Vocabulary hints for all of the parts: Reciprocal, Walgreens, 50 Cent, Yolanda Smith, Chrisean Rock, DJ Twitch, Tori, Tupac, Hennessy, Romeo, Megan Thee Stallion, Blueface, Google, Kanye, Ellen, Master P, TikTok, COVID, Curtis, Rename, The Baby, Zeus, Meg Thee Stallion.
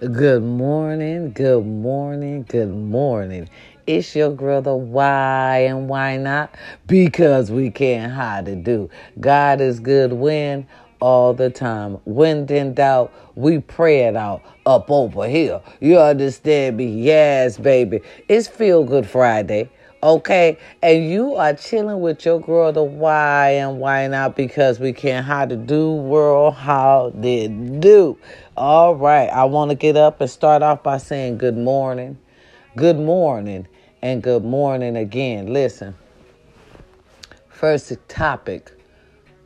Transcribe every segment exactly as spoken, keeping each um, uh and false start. Good morning, good morning, good morning. It's your girl, the why and why not? Because we can't hide to do. God is good when? All the time. When in doubt, we pray it out up over here. You understand me? Yes, baby. It's Feel Good Friday, okay? And you are chilling with your girl, the why and why not? Because we can't hide to do, world, how they do. All right, I want to get up and start off by saying good morning, good morning, and good morning again. Listen, first topic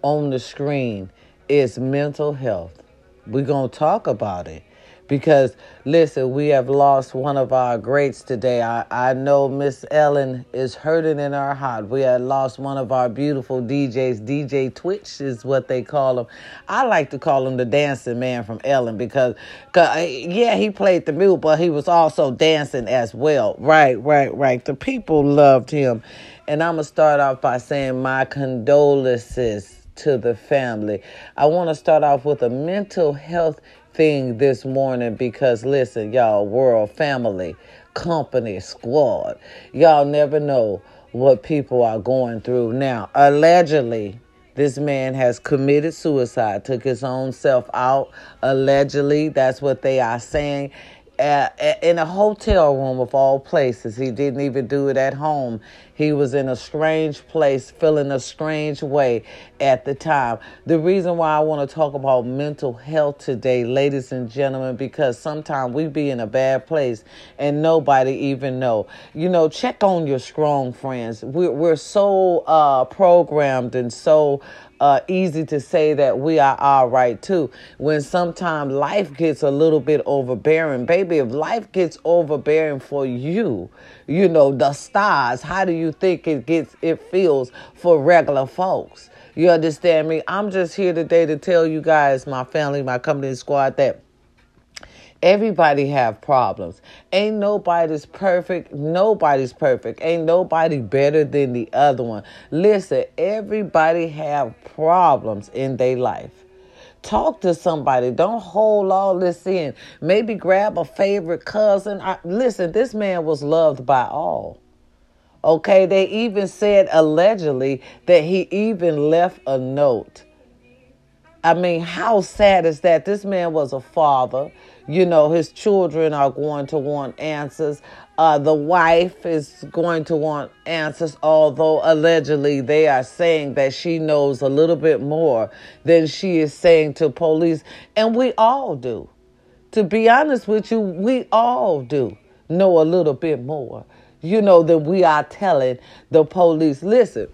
on the screen is mental health. We're going to talk about it because, listen, we have lost one of our greats today. I, I know Miss Ellen is hurting in our heart. We have lost one of our beautiful D Js. D J Twitch is what they call him. I like to call him the dancing man from Ellen because, yeah, he played the mute, but he was also dancing as well. Right, right, right. The people loved him. And I'm going to start off by saying my condolences to the family. I want to start off with a mental health thing this morning because, listen, y'all, world, family, company, squad, y'all never know what people are going through. Now, allegedly, this man has committed suicide, took his own self out. Allegedly, that's what they are saying. Uh, in a hotel room of all places. He didn't even do it at home. He was in a strange place, feeling a strange way at the time. The reason why I want to talk about mental health today, ladies and gentlemen, because sometimes we be in a bad place and nobody even know. You know, check on your strong friends. We're, we're so uh, programmed and so Uh, easy to say that we are all right too. When sometimes life gets a little bit overbearing, baby, if life gets overbearing for you, you know, the stars, how do you think it gets, it feels for regular folks? You understand me? I'm just here today to tell you guys, my family, my company squad, that everybody have problems. Ain't nobody's perfect. Nobody's perfect. Ain't nobody better than the other one. Listen, everybody have problems in their life. Talk to somebody. Don't hold all this in. Maybe grab a favorite cousin. I, listen, this man was loved by all. Okay, they even said allegedly that he even left a note. I mean, how sad is that? This man was a father. You know, his children are going to want answers. Uh, the wife is going to want answers, although allegedly they are saying that she knows a little bit more than she is saying to police. And we all do. To be honest with you, we all do know a little bit more, you know, than we are telling the police. Listen,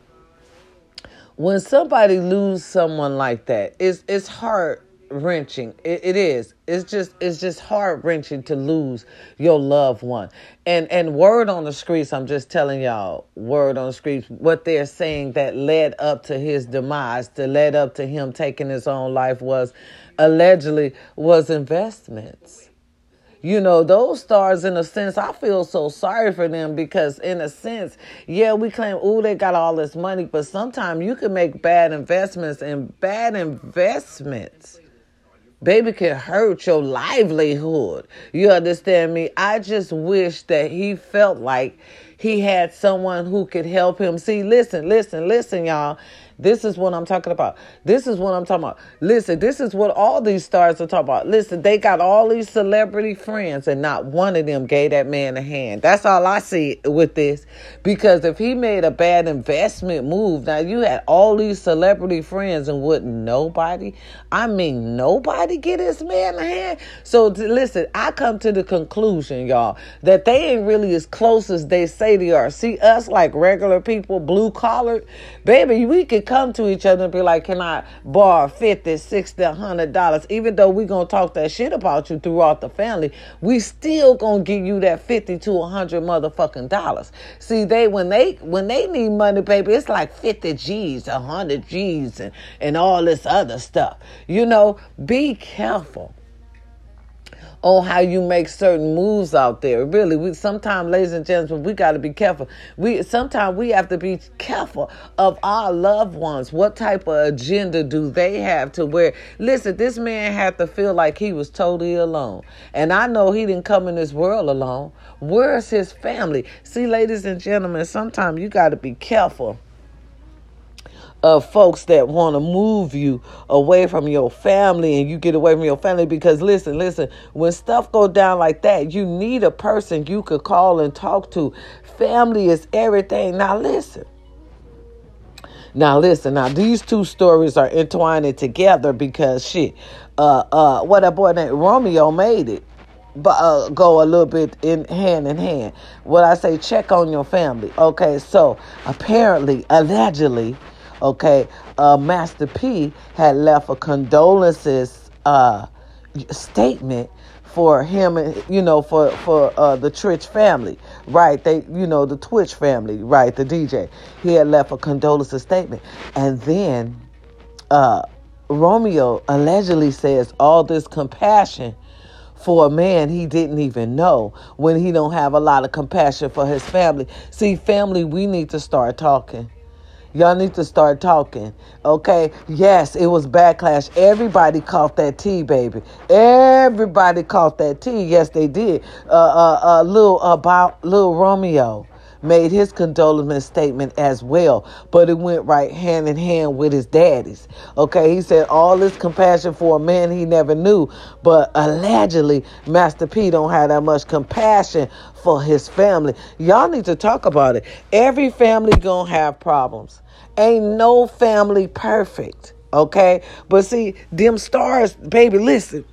when somebody loses someone like that, it's, it's hard. Wrenching, it, it is. It's just, it's just heart wrenching to lose your loved one. And and word on the streets, I'm just telling y'all, word on the streets, what they're saying that led up to his demise, that led up to him taking his own life was, allegedly, was investments. You know, those stars, in a sense, I feel so sorry for them because, in a sense, yeah, we claim, oh, they got all this money, but sometimes you can make bad investments, and bad investments, baby, can hurt your livelihood. You understand me? I just wish that he felt like he had someone who could help him. See, listen, listen, listen, y'all. This is what I'm talking about. This is what I'm talking about. Listen, this is what all these stars are talking about. Listen, they got all these celebrity friends and not one of them gave that man a hand. That's all I see with this. Because if he made a bad investment move, now you had all these celebrity friends and wouldn't nobody, I mean, nobody get this man a hand. So to, listen, I come to the conclusion, y'all, that they ain't really as close as they say they are. See, us like regular people, blue collar, baby, we could come to each other and be like, can I borrow fifty, sixty, a hundred dollars? Even though we gonna talk that shit about you throughout the family, we still gonna give you that fifty to a hundred motherfucking dollars. See, they when they when they need money, baby, it's like fifty G's, a hundred G's, and, and all this other stuff. You know, be careful. on how you make certain moves out there. Really, we sometimes, ladies and gentlemen, we got to be careful. We sometimes we have to be careful of our loved ones. What type of agenda do they have to where? Listen, this man had to feel like he was totally alone. And I know he didn't come in this world alone. Where's his family? See, ladies and gentlemen, sometimes you got to be careful of folks that want to move you away from your family, and you get away from your family because listen, listen, when stuff go down like that, you need a person you could call and talk to. Family is everything. Now listen. Now listen, now these two stories are intertwined together because shit, uh, uh, what that boy named Romeo made it, but uh, go a little bit in hand in hand. What I say, check on your family. Okay, so apparently, allegedly, okay, uh, Master P had left a condolences uh, statement for him, you know, for, for uh, the Twitch family, right? They, you know, the Twitch family, right? The D J. He had left a condolences statement. And then uh, Romeo allegedly says all this compassion for a man he didn't even know when he don't have a lot of compassion for his family. See, family, we need to start talking. Y'all need to start talking, okay? Yes, it was backlash. Everybody caught that tea, baby. Everybody caught that tea. Yes, they did. Uh, uh, uh, Lil, about Lil Romeo made his condolence statement as well, but it went right hand in hand with his daddy's, okay? He said all this compassion for a man he never knew, but allegedly Master P don't have that much compassion for his family. Y'all need to talk about it. Every family gonna have problems. Ain't no family perfect, okay? But see, them stars, baby, listen.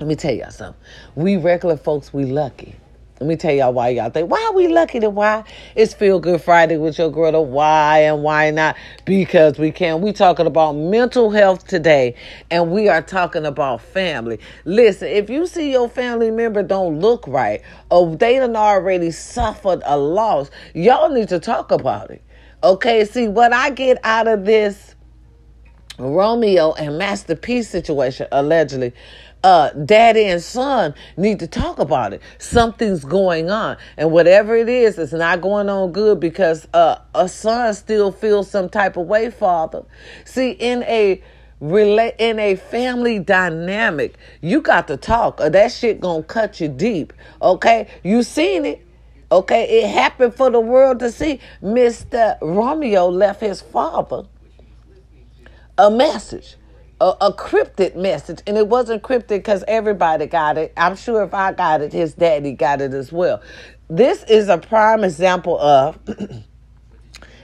Let me tell y'all something. We regular folks, we lucky. Let me tell y'all why y'all think. Why are we lucky to why? It's Feel Good Friday with your girl to why and why not? Because we can. We talking about mental health today, and we are talking about family. Listen, if you see your family member don't look right, or they done already suffered a loss, y'all need to talk about it. Okay, see, what I get out of this Romeo and Master P situation, allegedly, uh, daddy and son need to talk about it. Something's going on. And whatever it is, it's not going on good because uh, a son still feels some type of way, father. See, in a rela- in a family dynamic, you got to talk or that shit gonna cut you deep. Okay? You seen it. Okay, it happened for the world to see. Mister Romeo left his father a message, a, a cryptic message. And it wasn't cryptic because everybody got it. I'm sure if I got it, his daddy got it as well. This is a prime example of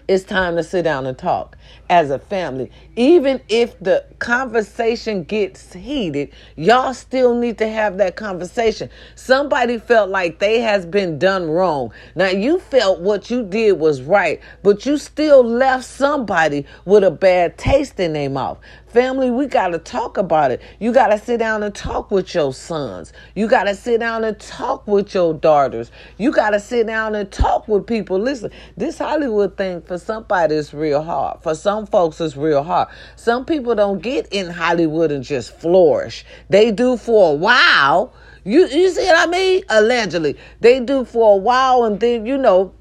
it's time to sit down and talk as a family. Even if the conversation gets heated, y'all still need to have that conversation. Somebody felt like they has been done wrong. Now, you felt what you did was right, but you still left somebody with a bad taste in their mouth. Family, we got to talk about it. You got to sit down and talk with your sons. You got to sit down and talk with your daughters. You got to sit down and talk with people. Listen, this Hollywood thing for somebody is real hard. For some folks, it's real hard. Some people don't get in Hollywood and just flourish. They do for a while. You, you see what I mean? Allegedly. They do for a while and then, you know,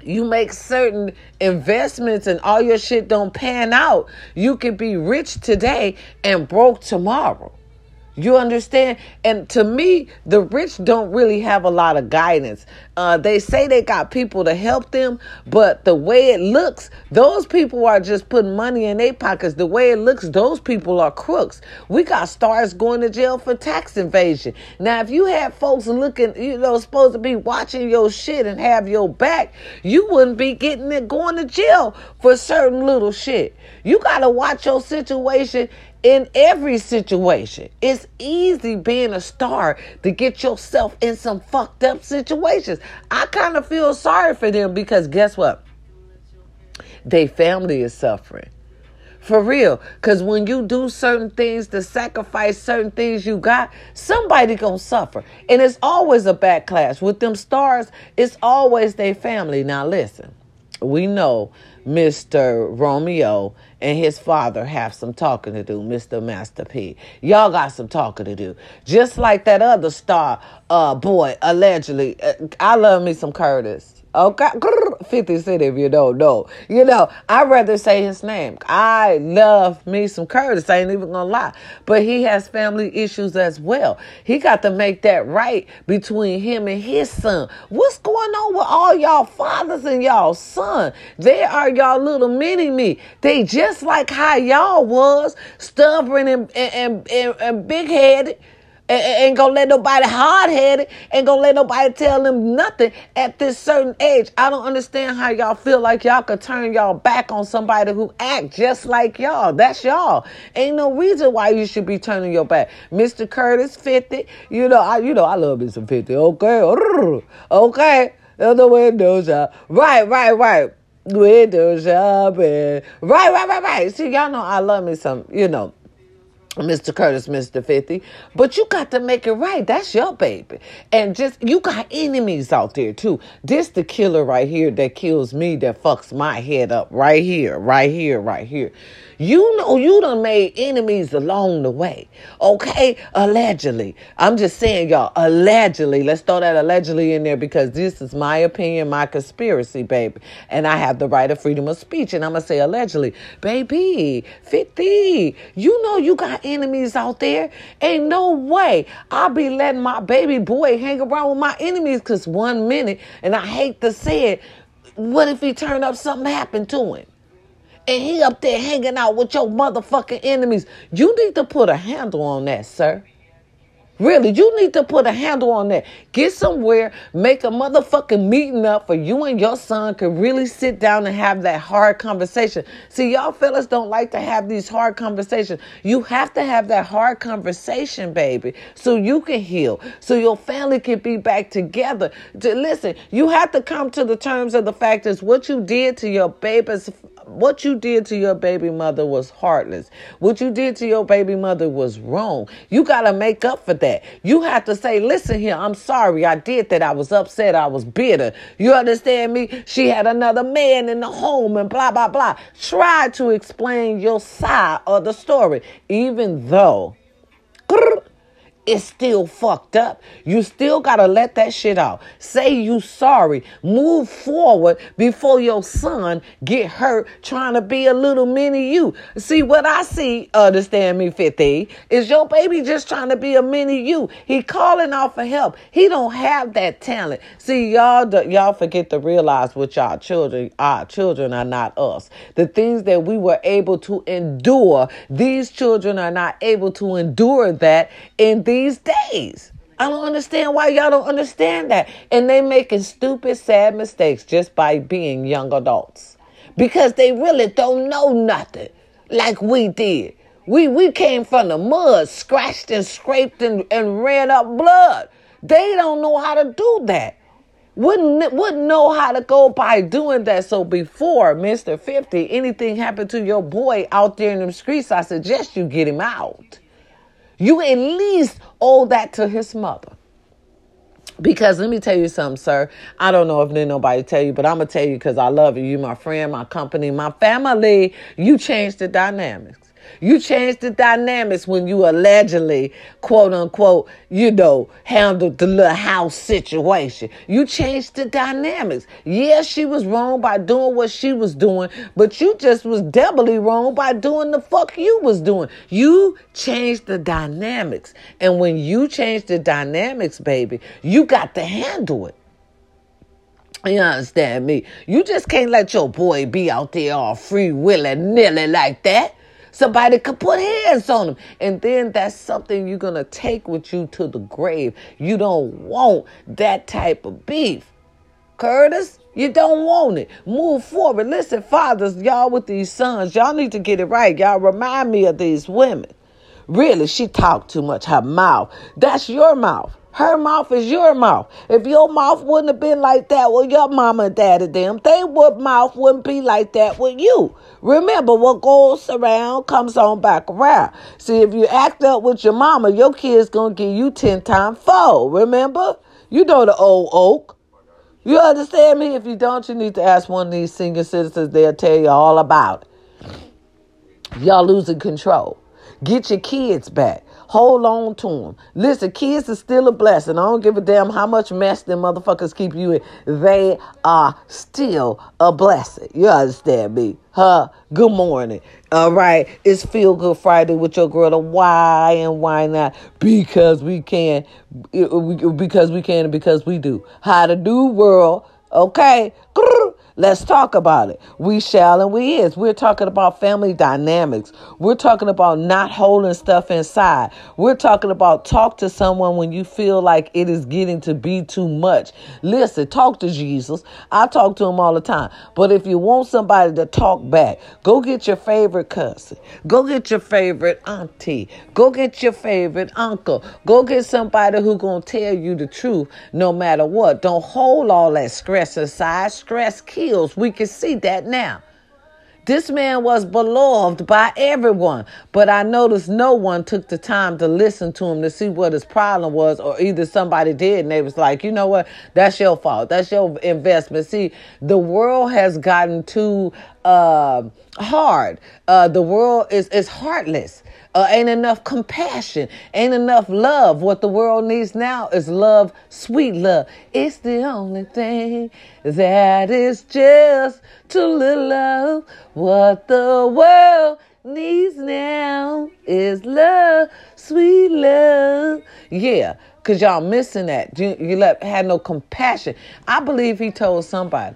you make certain investments and all your shit don't pan out. You can be rich today and broke tomorrow. You understand? And to me, the rich don't really have a lot of guidance. Uh, they say they got people to help them, but the way it looks, those people are just putting money in their pockets. The way it looks, those people are crooks. We got stars going to jail for tax evasion. Now, if you had folks looking, you know, supposed to be watching your shit and have your back, you wouldn't be getting it going to jail for certain little shit. You got to watch your situation. In every situation, it's easy being a star to get yourself in some fucked up situations. I kind of feel sorry for them because guess what? They family is suffering. For real. Because when you do certain things, to sacrifice certain things you got, somebody gonna suffer. And it's always a backlash. With them stars, it's always their family. Now listen, we know Mister Romeo and his father have some talking to do, Mister Master P. Y'all got some talking to do. Just like that other star uh, boy, allegedly. I love me some Curtis. Okay? fifty Cent, if you don't know. You know, I'd rather say his name. I love me some Curtis. I ain't even gonna lie. But he has family issues as well. He got to make that right between him and his son. What's going on with all y'all fathers and y'all son? They are y'all little mini-me. They just like how y'all was, stubborn and, and, and, and big-headed. Ain't gonna let nobody hard-headed. Ain't gonna let nobody tell them nothing at this certain age. I don't understand how y'all feel like y'all could turn y'all back on somebody who act just like y'all. That's y'all. Ain't no reason why you should be turning your back. Mister Curtis, fifty. You know, I you know I love me some fifty. Okay. Okay. That's the way it does, y'all. Right, right, right. Window shopping. Right, right, right, right. See, y'all know I love me some, you know, Mister Curtis, Mister fifty, but you got to make it right. That's your baby. And just, you got enemies out there too. This the killer right here that kills me, that fucks my head up right here, right here, right here. You know, you done made enemies along the way. Okay? Allegedly. I'm just saying, y'all, allegedly. Let's throw that allegedly in there because this is my opinion, my conspiracy, baby. And I have the right of freedom of speech. And I'm going to say allegedly. Baby, fifty, you know you got enemies out there. Ain't no way I'll be letting my baby boy hang around with my enemies because one minute, and I hate to say it, what if he turned up, something happened to him? And he up there hanging out with your motherfucking enemies. You need to put a handle on that, sir. Really, you need to put a handle on that. Get somewhere, make a motherfucking meeting up for you and your son can really sit down and have that hard conversation. See, y'all fellas don't like to have these hard conversations. You have to have that hard conversation, baby, so you can heal, so your family can be back together. Listen, you have to come to the terms of the fact is what you did to your baby's What you did to your baby mother was heartless. What you did to your baby mother was wrong. You got to make up for that. You have to say, listen here, I'm sorry. I did that. I was upset. I was bitter. You understand me? She had another man in the home and blah, blah, blah. Try to explain your side of the story, even though it's still fucked up. You still got to let that shit out. Say you sorry. Move forward before your son get hurt trying to be a little mini you. See, what I see, understand me, fifty, is your baby just trying to be a mini you. He calling out for help. He don't have that talent. See, y'all do, y'all forget to realize what y'all children, our children are not us. The things that we were able to endure, these children are not able to endure that in these These days. I don't understand why y'all don't understand that. And they making stupid, sad mistakes just by being young adults. Because they really don't know nothing like we did. We we came from the mud, scratched and scraped and, and ran up blood. They don't know how to do that. Wouldn't wouldn't know how to go by doing that. So before, Mister fifty, anything happened to your boy out there in them streets, I suggest you get him out. You at least owe that to his mother. Because let me tell you something, sir. I don't know if didn't nobody tell you, but I'm going to tell you because I love you. You my friend, my company, my family. You changed the dynamics. You changed the dynamics when you allegedly, quote unquote, you know, handled the little house situation. You changed the dynamics. Yeah, she was wrong by doing what she was doing, but you just was doubly wrong by doing the fuck you was doing. You changed the dynamics. And when you change the dynamics, baby, you got to handle it. You understand me? You just can't let your boy be out there all free willy nilly like that. Somebody could put hands on them. And then that's something you're going to take with you to the grave. You don't want that type of beef. Curtis, you don't want it. Move forward. Listen, fathers, y'all with these sons, y'all need to get it right. Y'all remind me of these women. Really, she talked too much. Her mouth. That's your mouth. Her mouth is your mouth. If your mouth wouldn't have been like that with your mama and daddy, them, they would mouth wouldn't be like that with you. Remember, what goes around comes on back around. See, if you act up with your mama, your kid's going to give you ten times four. Remember? You know the old oak. You understand me? If you don't, you need to ask one of these senior citizens. They'll tell you all about it. Y'all losing control. Get your kids back. Hold on to them. Listen, kids are still a blessing. I don't give a damn how much mess them motherfuckers keep you in. They are still a blessing. You understand me? Huh? Good morning. All right. It's Feel Good Friday with your girl. The why and why not? Because we can. Because we can and because we do. How to do world. Okay. Let's talk about it. We shall and we is. We're talking about family dynamics. We're talking about not holding stuff inside. We're talking about talk to someone when you feel like it is getting to be too much. Listen, talk to Jesus. I talk to him all the time. But if you want somebody to talk back, go get your favorite cousin. Go get your favorite auntie. Go get your favorite uncle. Go get somebody who's going to tell you the truth no matter what. Don't hold all that stress inside. Stress keeps. We can see that now. This man was beloved by everyone, but I noticed no one took the time to listen to him to see what his problem was, or either somebody did and they was like, you know what, that's your fault. That's your investment. See, the world has gotten too uh, hard. Uh, the world is, is heartless. Uh, ain't enough compassion. Ain't enough love. What the world needs now is love, sweet love. It's the only thing that is just too little love. What the world needs now is love, sweet love. Yeah, because y'all missing that. You, you left, had no compassion. I believe he told somebody.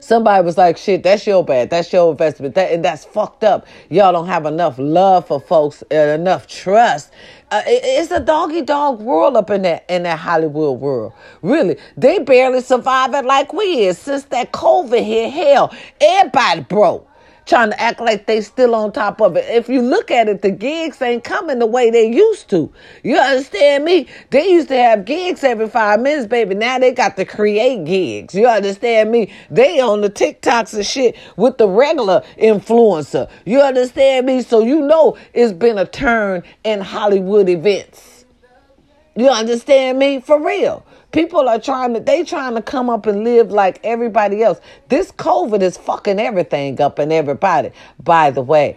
Somebody was like, shit, that's your bad. That's your investment. That, and that's fucked up. Y'all don't have enough love for folks and enough trust. Uh, it, it's a doggy-dog world up in that, in that Hollywood world. Really. They barely survive it like we is. Since that COVID hit, hell, everybody broke. Trying to act like they still on top of it. If you look at it, the gigs ain't coming the way they used to. You understand me? They used to have gigs every five minutes, baby. Now they got to create gigs. You understand me? They on the TikToks and shit with the regular influencer. You understand me? So you know it's been a turn in Hollywood events. You understand me? For real. People are trying to, they trying to come up and live like everybody else. This COVID is fucking everything up and everybody. By the way,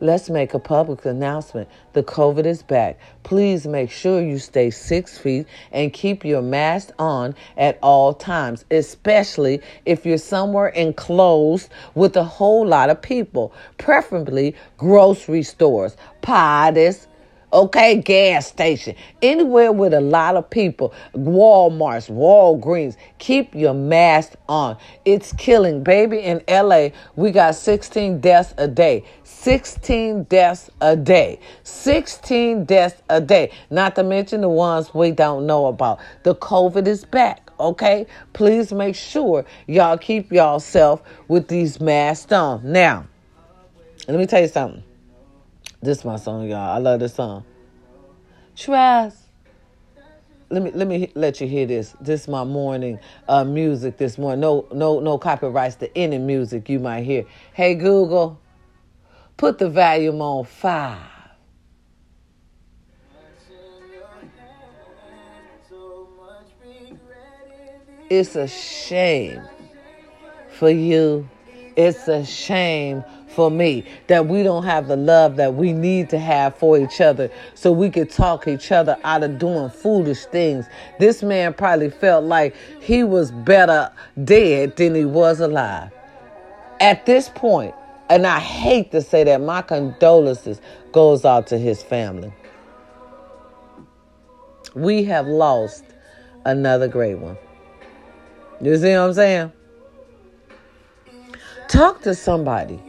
let's make a public announcement. The COVID is back. Please make sure you stay six feet and keep your mask on at all times, especially if you're somewhere enclosed with a whole lot of people, preferably grocery stores, parties, okay, gas station, anywhere with a lot of people, Walmarts, Walgreens, keep your mask on. It's killing, baby. In L A, we got sixteen deaths a day. sixteen deaths a day. sixteen deaths a day. Not to mention the ones we don't know about. The COVID is back. Okay, please make sure y'all keep y'allself with these masks on. Now, let me tell you something. This is my song, y'all. I love this song. Trust. Let me let me let you hear this. This is my morning uh, music this morning. No no no copyrights to any music you might hear. Hey Google, put the volume on five. It's a shame for you. It's a shame for me that we don't have the love that we need to have for each other so we could talk each other out of doing foolish things. This man probably felt like he was better dead than he was alive. At this point, and I hate to say that, my condolences goes out to his family. We have lost another great one. You see what I'm saying? Talk to somebody.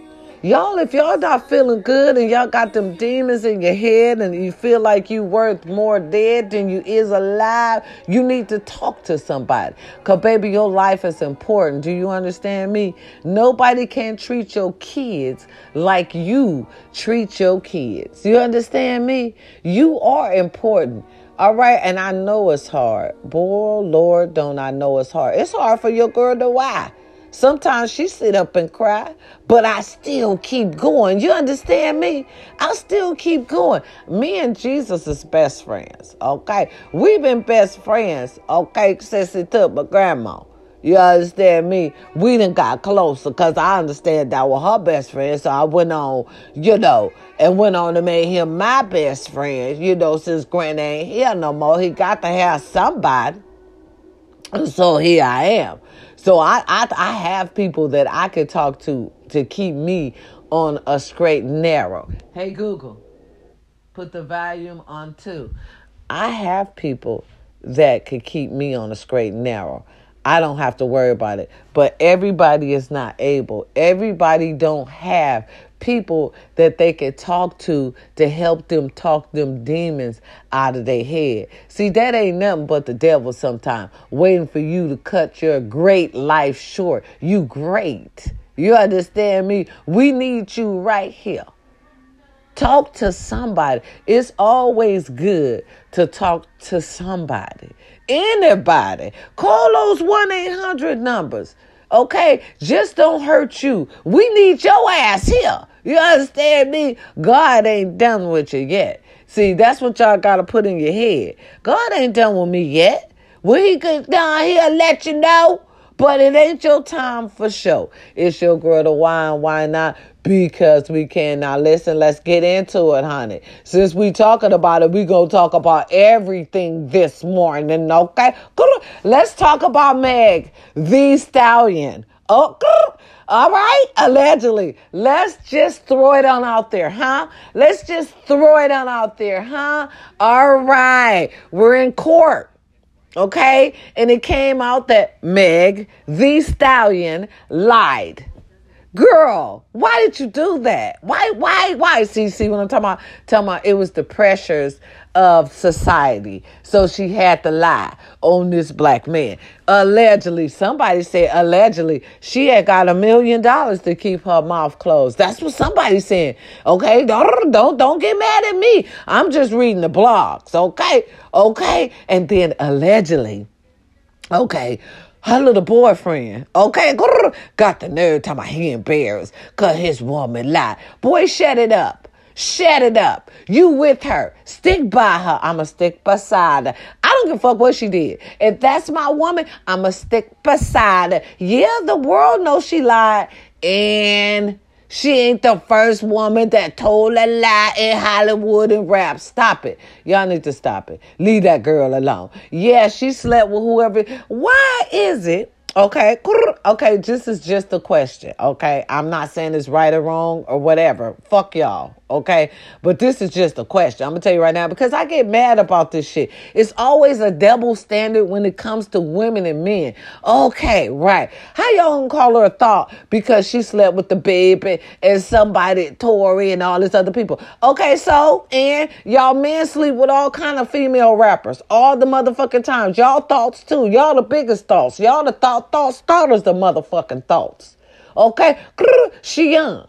Y'all, if y'all not feeling good and y'all got them demons in your head and you feel like you worth more dead than you is alive, you need to talk to somebody. Because, baby, your life is important. Do you understand me? Nobody can treat your kids like you treat your kids. You understand me? You are important. All right? And I know it's hard. Boy, Lord, don't I know it's hard. It's hard for your girl to why. Sometimes she sit up and cry, but I still keep going. You understand me? I still keep going. Me and Jesus is best friends, okay? We've been best friends, okay, since it took my grandma. You understand me? We done got closer because I understand that was her best friend. So I went on, you know, and went on to make him my best friend, you know, since Granny ain't here no more. He got to have somebody. So here I am. So I, I, I have people that I could talk to to keep me on a straight and narrow. Hey, Google, put the volume on two. I have people that could keep me on a straight and narrow. I don't have to worry about it. But everybody is not able. Everybody don't have people that they can talk to to help them talk them demons out of their head. See, that ain't nothing but the devil sometimes waiting for you to cut your great life short. You great. You understand me? We need you right here. Talk to somebody. It's always good to talk to somebody. Anybody. Call those one eight hundred numbers. Okay? Just don't hurt you. We need your ass here. You understand me? God ain't done with you yet. See, that's what y'all got to put in your head. God ain't done with me yet. When he gets down here, let you know. But it ain't your time for show. It's your girl to why and why not? Because we can. Now listen, let's get into it, honey. Since we talking about it, we gonna talk about everything this morning, okay? Let's talk about Meg Thee Stallion. Oh, all right? Allegedly. Let's just throw it on out there, huh? Let's just throw it on out there, huh? All right. We're in court. Okay? And it came out that Meg Thee Stallion lied. Girl, why did you do that? Why, why, why? See, see what I'm talking about? Talking about it was the pressures of society. So she had to lie on this black man. Allegedly, somebody said allegedly, she had got a million dollars to keep her mouth closed. That's what somebody's saying. Okay, don't, don't, don't get mad at me. I'm just reading the blogs. Okay, okay. And then allegedly, okay, her little boyfriend, okay, got the nerve talking about he embarrassed because his woman lied. Boy, shut it up. Shut it up. You with her. Stick by her. I'm going to stick beside her. I don't give a fuck what she did. If that's my woman, I'm going to stick beside her. Yeah, the world knows she lied. And she ain't the first woman that told a lie in Hollywood and rap. Stop it. Y'all need to stop it. Leave that girl alone. Yeah, she slept with whoever. Why is it? Okay. Okay, this is just a question. Okay, I'm not saying it's right or wrong or whatever. Fuck y'all. Okay, but this is just a question. I'm going to tell you right now because I get mad about this shit. It's always a double standard when it comes to women and men. Okay, right. How y'all going to call her a thought because she slept with the baby and somebody, Tori and all these other people? Okay, so, and y'all men sleep with all kind of female rappers all the motherfucking times. Y'all thoughts too. Y'all the biggest thoughts. Y'all the thought, thought starters, the motherfucking thoughts. Okay, she young.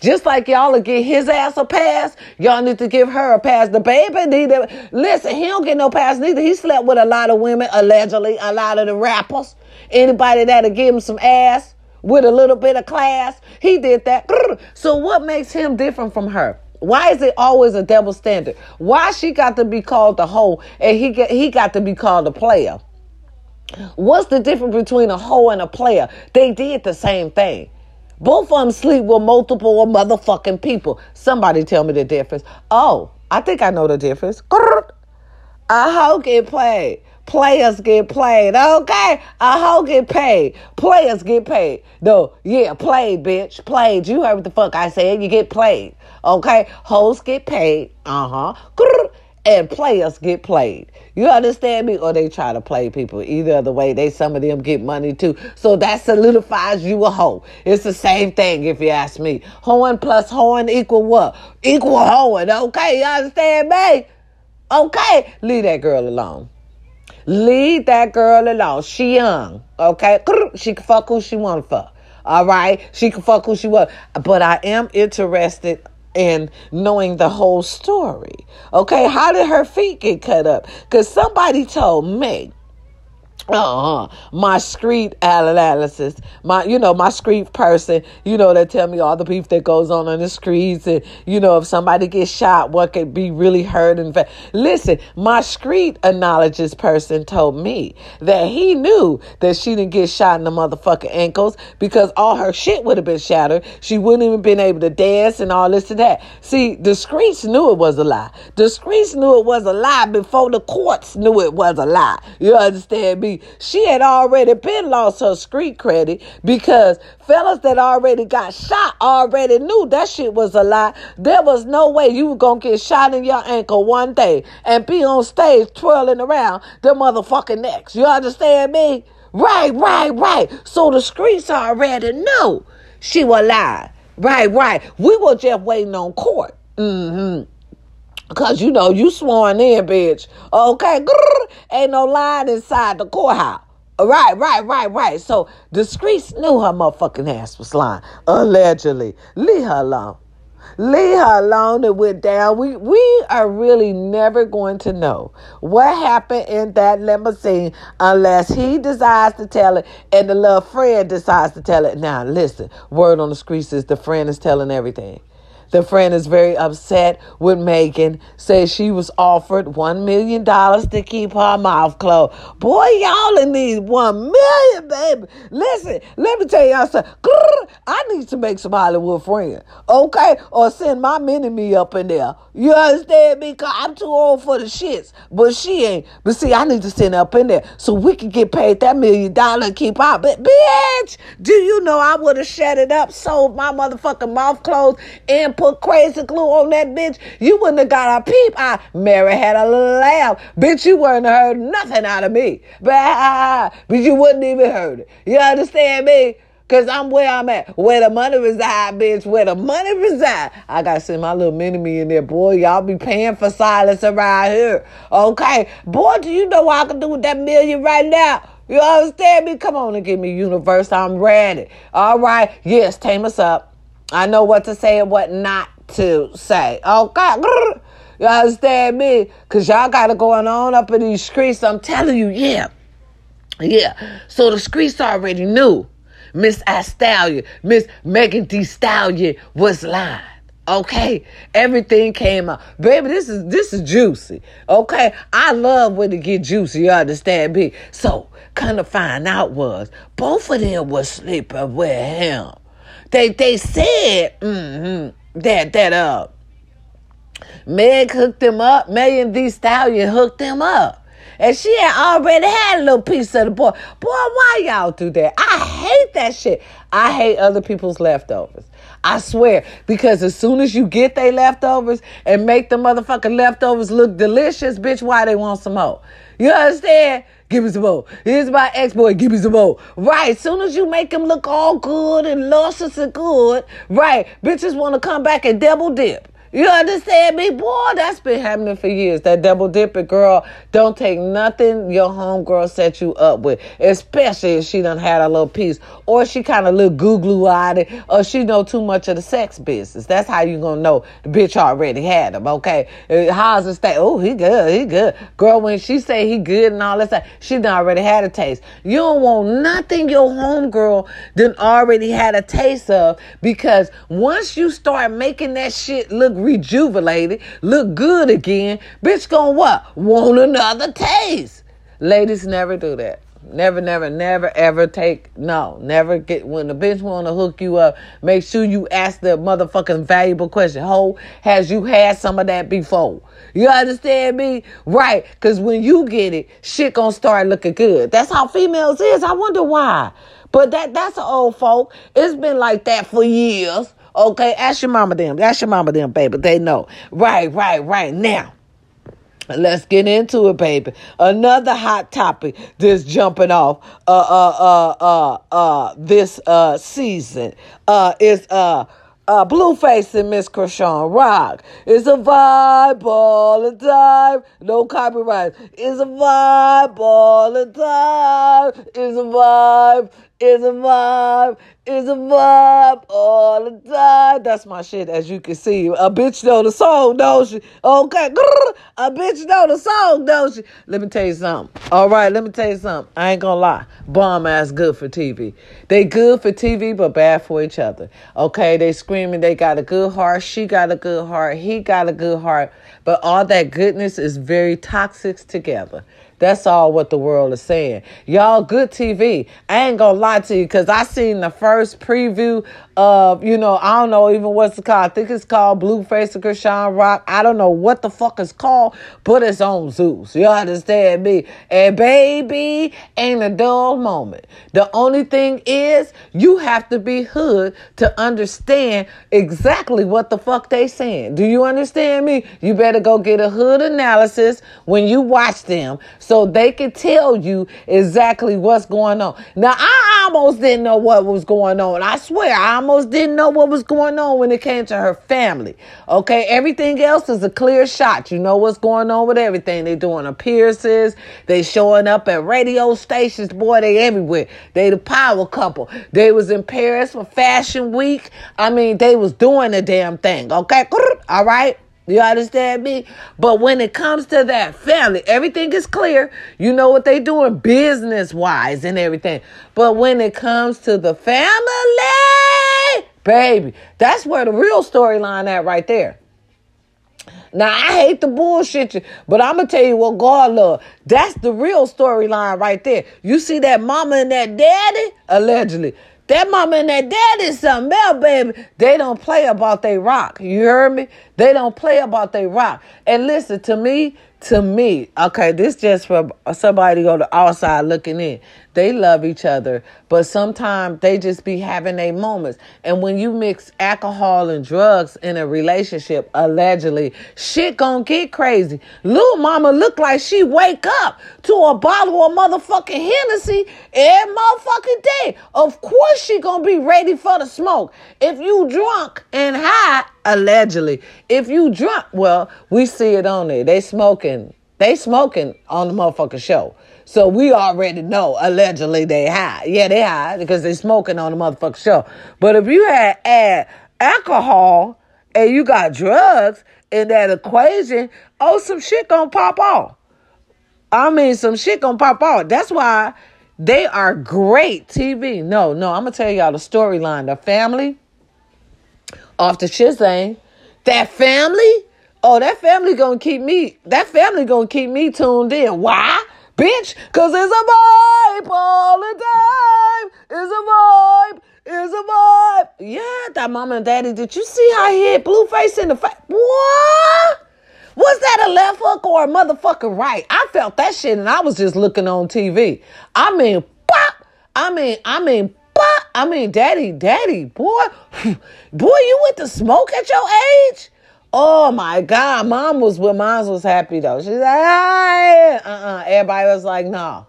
Just like y'all will get his ass a pass, y'all need to give her a pass. The baby need to, listen, he don't get no pass neither. He slept with a lot of women, allegedly, a lot of the rappers. Anybody that'll give him some ass with a little bit of class, he did that. So what makes him different from her? Why is it always a double standard? Why she got to be called the hoe and he get, he got to be called a player? What's the difference between a hoe and a player? They did the same thing. Both of them sleep with multiple motherfucking people. Somebody tell me the difference. Oh, I think I know the difference. A hoe get played. Players get played. Okay? A hoe get paid. Players get paid. No, yeah, played, bitch. Played. You heard what the fuck I said. You get played. Okay? Hoes get paid. Uh-huh. And players get played. You understand me? Or they try to play people. Either other way, they some of them get money too. So that solidifies you a hoe. It's the same thing if you ask me. Hoeing plus hoeing equal what? Equal hoeing. Okay, you understand me? Okay, leave that girl alone. Leave that girl alone. She young. Okay, she can fuck who she want to fuck. All right, she can fuck who she want. But I am interested and knowing the whole story. Okay, how did her feet get cut up? Because somebody told me, Uh-huh. My street analysis, my, you know, my street person, you know, they tell me all the beef that goes on in the streets, and, you know, if somebody gets shot, what could be really hurt. And fa- listen, my street analysis person told me that he knew that she didn't get shot in the motherfucking ankles because all her shit would have been shattered. She wouldn't even been able to dance and all this and that. See, the streets knew it was a lie. The streets knew it was a lie before the courts knew it was a lie. You understand me? She had already been lost her street credit because fellas that already got shot already knew that shit was a lie. There was no way you were going to get shot in your ankle one day and be on stage twirling around the motherfucking necks. You understand me? Right, right, right. So the streets already knew she was lying. Right, right. We were just waiting on court. Mm-hmm. Because, you know, you sworn in, bitch. Okay, grrr, ain't no lying inside the courthouse. Right, right, right, right. So the streets knew her motherfucking ass was lying, allegedly. Leave her alone. Leave her alone. It went down. We we are really never going to know what happened in that limousine unless he decides to tell it and the little friend decides to tell it. Now, listen, word on the streets is the friend is telling everything. The friend is very upset with Megan, says she was offered one million dollars to keep her mouth closed. Boy, y'all in need one million dollars, baby. Listen, let me tell y'all something. I need to make some Hollywood friends, okay? Or send my mini-me up in there. You understand me? Because I'm too old for the shits, but she ain't. But see, I need to send her up in there so we can get paid that million dollar and keep out. But bitch, do you know I would have shut it up, sold my motherfucking mouth closed, and put crazy glue on that bitch? You wouldn't have got a peep out. Mary had a laugh. Bitch, you wouldn't have heard nothing out of me. But you wouldn't even heard it. You understand me? Because I'm where I'm at. Where the money reside, bitch. Where the money reside. I got to send my little mini-me in there. Boy, y'all be paying for silence around here. Okay. Boy, do you know what I can do with that million right now? You understand me? Come on and give me universe. I'm ready. All right. Yes, tame us up. I know what to say and what not to say. Okay. You understand me? Because y'all got it going on up in these streets. I'm telling you, yeah. Yeah. So the streets already knew. Miss I Stallion, Miss Megan Thee Stallion was lying. Okay, everything came out, baby. This is this is juicy. Okay, I love when it get juicy. You understand me? So, kind of find out was both of them was sleeping with him. They they said mm-hmm, that that uh Meg hooked them up. Megan Thee Stallion hooked them up. And she had already had a little piece of the boy. Boy, why y'all do that? I hate that shit. I hate other people's leftovers. I swear. Because as soon as you get they leftovers and make the motherfucking leftovers look delicious, bitch, why they want some more? You understand? Give me some more. Here's my ex-boy. Give me some more. Right. As soon as you make them look all good and luscious and good, right, bitches want to come back and double dip. You understand me? Boy, that's been happening for years. That double dipping, girl, don't take nothing your homegirl set you up with, especially if she done had a little piece or she kind of look goo-glue-eyed or she know too much of the sex business. That's how you going to know the bitch already had him, okay? How's it stay? Oh, he good, he good. Girl, when she say he good and all that stuff, she done already had a taste. You don't want nothing your homegirl done already had a taste of, because once you start making that shit look rejuvenated, look good again, bitch gonna what? Want another taste. Ladies, never do that. Never, never, never, ever take, no, never get, when the bitch wanna hook you up, make sure you ask the motherfucking valuable question. Ho, has you had some of that before? You understand me? Right, because when you get it, shit gonna start looking good. That's how females is. I wonder why. But that that's an old folk. It's been like that for years. Okay, ask your mama them. Ask your mama them, baby. They know. Right, right, right. Now, let's get into it, baby. Another hot topic that's jumping off uh, uh, uh, uh, uh, this uh, season uh, is uh, uh, Blueface and Miss Chrisean Rock. It's a vibe all the time. No copyright. It's a vibe all the time. It's a vibe. It's a vibe, it's a vibe all the time. That's my shit, as you can see. A bitch know the song, don't she? Okay, a bitch know the song, don't she? Let me tell you something. All right, let me tell you something. I ain't gonna lie. Bomb ass good for T V. They good for T V, but bad for each other. Okay, they screaming, they got a good heart. She got a good heart. He got a good heart. But all that goodness is very toxic together. That's all what the world is saying. Y'all, good T V. I ain't gonna lie to you, because I seen the first preview of, you know, I don't know even what's it called. I think it's called Blueface and Chrisean Rock. I don't know what the fuck it's called, but it's on Zeus. You understand me? And baby, ain't a dull moment. The only thing is, you have to be hood to understand exactly what the fuck they saying. Do you understand me? You better go get a hood analysis when you watch them, so they can tell you exactly what's going on. Now, I almost didn't know what was going on. I swear, I almost didn't know what was going on when it came to her family. Okay, everything else is a clear shot. You know what's going on with everything. They doing appearances. They showing up at radio stations. Boy, they everywhere. They the power couple. They was in Paris for Fashion Week. I mean, they was doing the damn thing. Okay, all right? You understand me? But when it comes to that family, everything is clear. You know what they doing business-wise and everything. But when it comes to the family, baby, that's where the real storyline at right there. Now, I hate to bullshit you, but I'm going to tell you what God love. That's the real storyline right there. You see that mama and that daddy, allegedly. That mama and that daddy is something else, baby. They don't play about they rock. You heard me? They don't play about they rock. And listen, to me, to me, okay, this just for somebody on the outside looking in. They love each other, but sometimes they just be having their moments. And when you mix alcohol and drugs in a relationship, allegedly, shit gonna get crazy. Lil mama look like she wake up to a bottle of motherfucking Hennessy every motherfucking day. Of course she gonna be ready for the smoke. If you drunk and high, allegedly, if you drunk, well, we see it on there. They smoking. They smoking on the motherfucking show. So we already know, allegedly, they high. Yeah, they high because they smoking on the motherfucking show. But if you had add alcohol and you got drugs in that equation, oh, some shit gonna pop off. I mean, some shit gonna pop off. That's why they are great T V. No, no, I'm gonna tell y'all the storyline. The family, off the shizang, that family, oh, that family gonna keep me, that family gonna keep me tuned in. Why? Bitch, cause it's a vibe all the time. It's a vibe. It's a vibe. Yeah, that mama and daddy. Did you see how he hit Blueface in the face? What? Was that a left hook or a motherfucking right? I felt that shit and I was just looking on T V. I mean, pop. I mean, I mean, pop. I mean, daddy, daddy, boy. Boy, you went to smoke at your age? Oh my God, mom was with mine was happy though. She's like, ah, uh-uh. Everybody was like, no. Nah.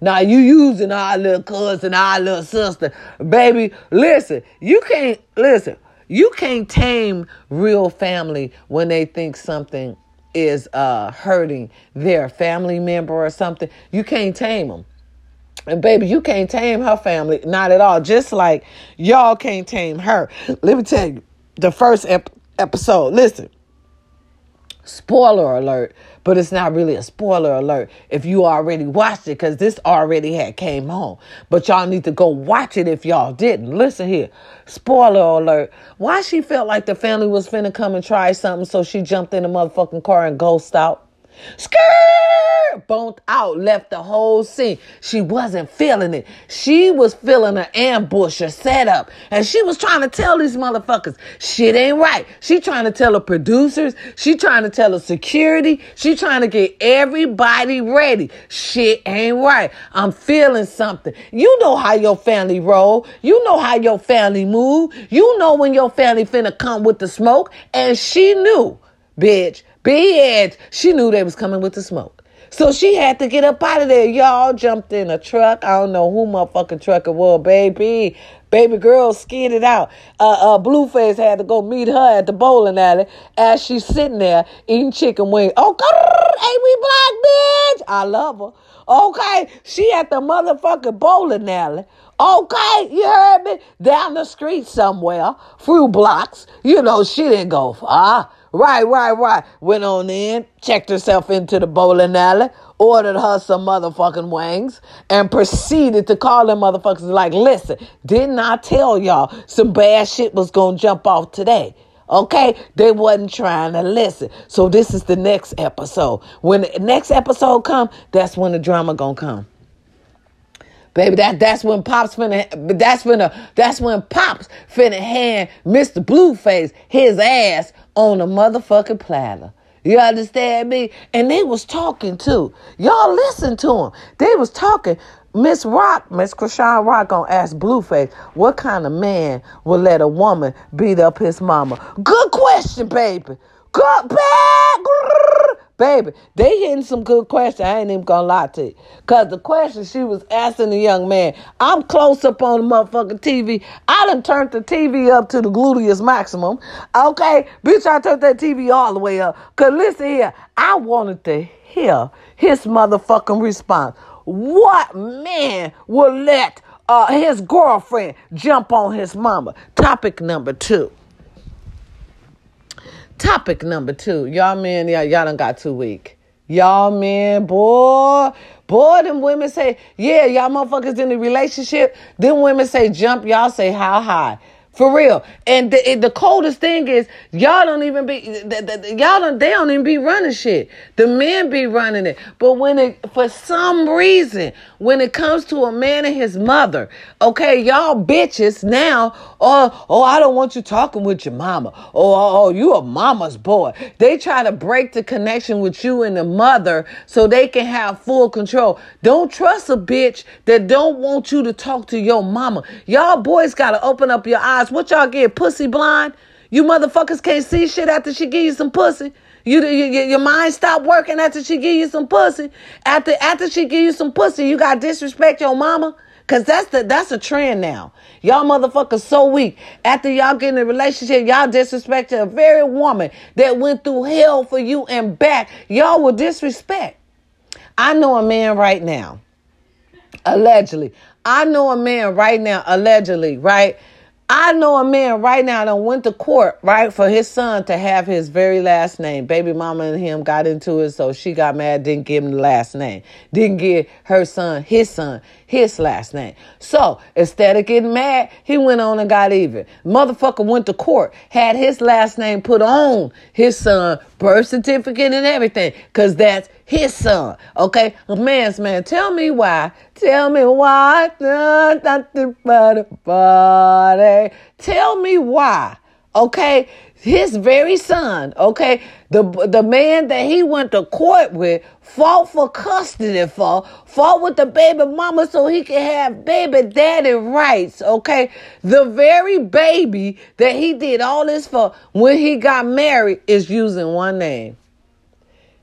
Now nah, you using our little cousin, our little sister. Baby, listen, you can't listen, you can't tame real family when they think something is uh hurting their family member or something. You can't tame them. And baby, you can't tame her family, not at all. Just like y'all can't tame her. Let me tell you, the first episode. Episode. Listen, spoiler alert, but it's not really a spoiler alert if you already watched it, because this already had came on. But y'all need to go watch it if y'all didn't. Listen here, spoiler alert. Why she felt like the family was finna come and try something, so she jumped in the motherfucking car and ghosted out. Skirt! Boned out, left the whole scene. She wasn't feeling it. She was feeling an ambush, a setup. And she was trying to tell these motherfuckers, shit ain't right. She trying to tell the producers. She trying to tell the security. She trying to get everybody ready. Shit ain't right. I'm feeling something. You know how your family roll. You know how your family move. You know when your family finna come with the smoke. And she knew, bitch. Bitch, she knew they was coming with the smoke. So she had to get up out of there. Y'all jumped in a truck. I don't know who motherfucking truck it was, baby. Baby girl skidded out. Uh, uh, Blueface had to go meet her at the bowling alley as she's sitting there eating chicken wings. Oh, ain't we black, bitch? I love her. Okay, she at the motherfucking bowling alley. Okay, you heard me? Down the street somewhere, through blocks. You know, she didn't go far. Right, right, right. Went on in, checked herself into the bowling alley, ordered her some motherfucking wings, and proceeded to call them motherfuckers like, listen, didn't I tell y'all some bad shit was gonna jump off today? Okay, they wasn't trying to listen. So this is the next episode. When the next episode come, that's when the drama gonna come. Baby, that, that's when Pops finna, that's when, the, that's when Pops finna hand Mister Blueface his ass on a motherfucking platter. You understand me? And they was talking too. Y'all listen to them. They was talking. Miss Rock, Miss Chrisean Rock gonna ask Blueface, what kind of man will let a woman beat up his mama? Good question, baby. Good, baby. They hitting some good questions. I ain't even gonna lie to you. Because the question she was asking the young man, I'm close up on the motherfucking T V. I done turned the T V up to the gluteus maximum. Okay, bitch, I turned that T V all the way up. Because listen here, I wanted to hear his motherfucking response. What man will let uh, his girlfriend jump on his mama? Topic number two. Topic number two. Y'all men, y'all, y'all done got too weak. Y'all men, boy. Boy, them women say, yeah, y'all motherfuckers in the relationship. Them women say jump. Y'all say how high. For real. And the, the coldest thing is y'all don't even be, the, the, y'all don't, they don't even be running shit. The men be running it. But when it, for some reason, when it comes to a man and his mother, okay, y'all bitches now, oh, oh, I don't want you talking with your mama. Oh, oh, oh, you a mama's boy. They try to break the connection with you and the mother so they can have full control. Don't trust a bitch that don't want you to talk to your mama. Y'all boys got to open up your eyes. What y'all get, pussy blind? You motherfuckers can't see shit after she give you some pussy. You, you your mind stop working after she give you some pussy. After after she give you some pussy, you gotta disrespect your mama. Cause that's the that's a trend now. Y'all motherfuckers so weak. After y'all get in a relationship, y'all disrespect a very woman that went through hell for you and back. Y'all will disrespect. I know a man right now. Allegedly. I know a man right now, allegedly, right? I know a man right now that went to court, right, for his son to have his very last name. Baby mama and him got into it, so she got mad, didn't give him the last name. Didn't give her son, his son, his last name. So instead of getting mad, he went on and got even. Motherfucker went to court, had his last name put on his son, birth certificate and everything, because that's his son, okay? A man's man. Tell me why. Tell me why. Tell me why, okay? His very son, okay? The the man that he went to court with, fought for custody for, fought with the baby mama so he could have baby daddy rights, okay? The very baby that he did all this for when he got married is using one name.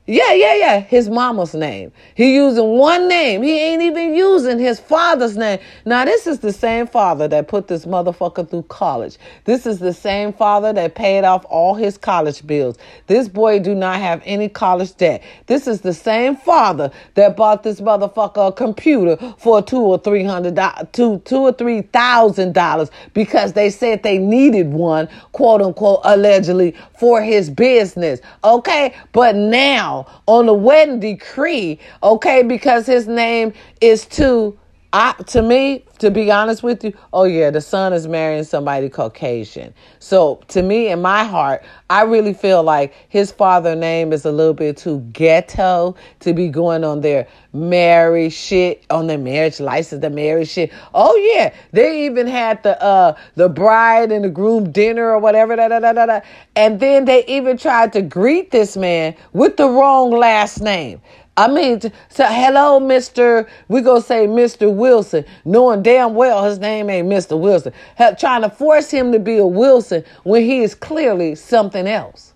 Yeah, yeah, yeah. His mama's name. He using one name. He ain't even using his father's name. Now, this is the same father that put this motherfucker through college. This is the same father that paid off all his college bills. This boy do not have any college debt. This is the same father that bought this motherfucker a computer for two or three hundred, two, two or three thousand dollars because they said they needed one, quote unquote, allegedly for his business. Okay, but now, on the wedding decree, okay, because his name is too, I, to me, to be honest with you, oh yeah, the son is marrying somebody Caucasian. So to me, in my heart, I really feel like his father's name is a little bit too ghetto to be going on their marriage shit, on their marriage license, the marriage shit. Oh yeah, they even had the uh, the bride and the groom dinner or whatever, da, da, da, da, da. And then they even tried to greet this man with the wrong last name. I mean, so hello, Mister We gonna say Mister Wilson, knowing damn well his name ain't Mister Wilson. Help, trying to force him to be a Wilson when he is clearly something else.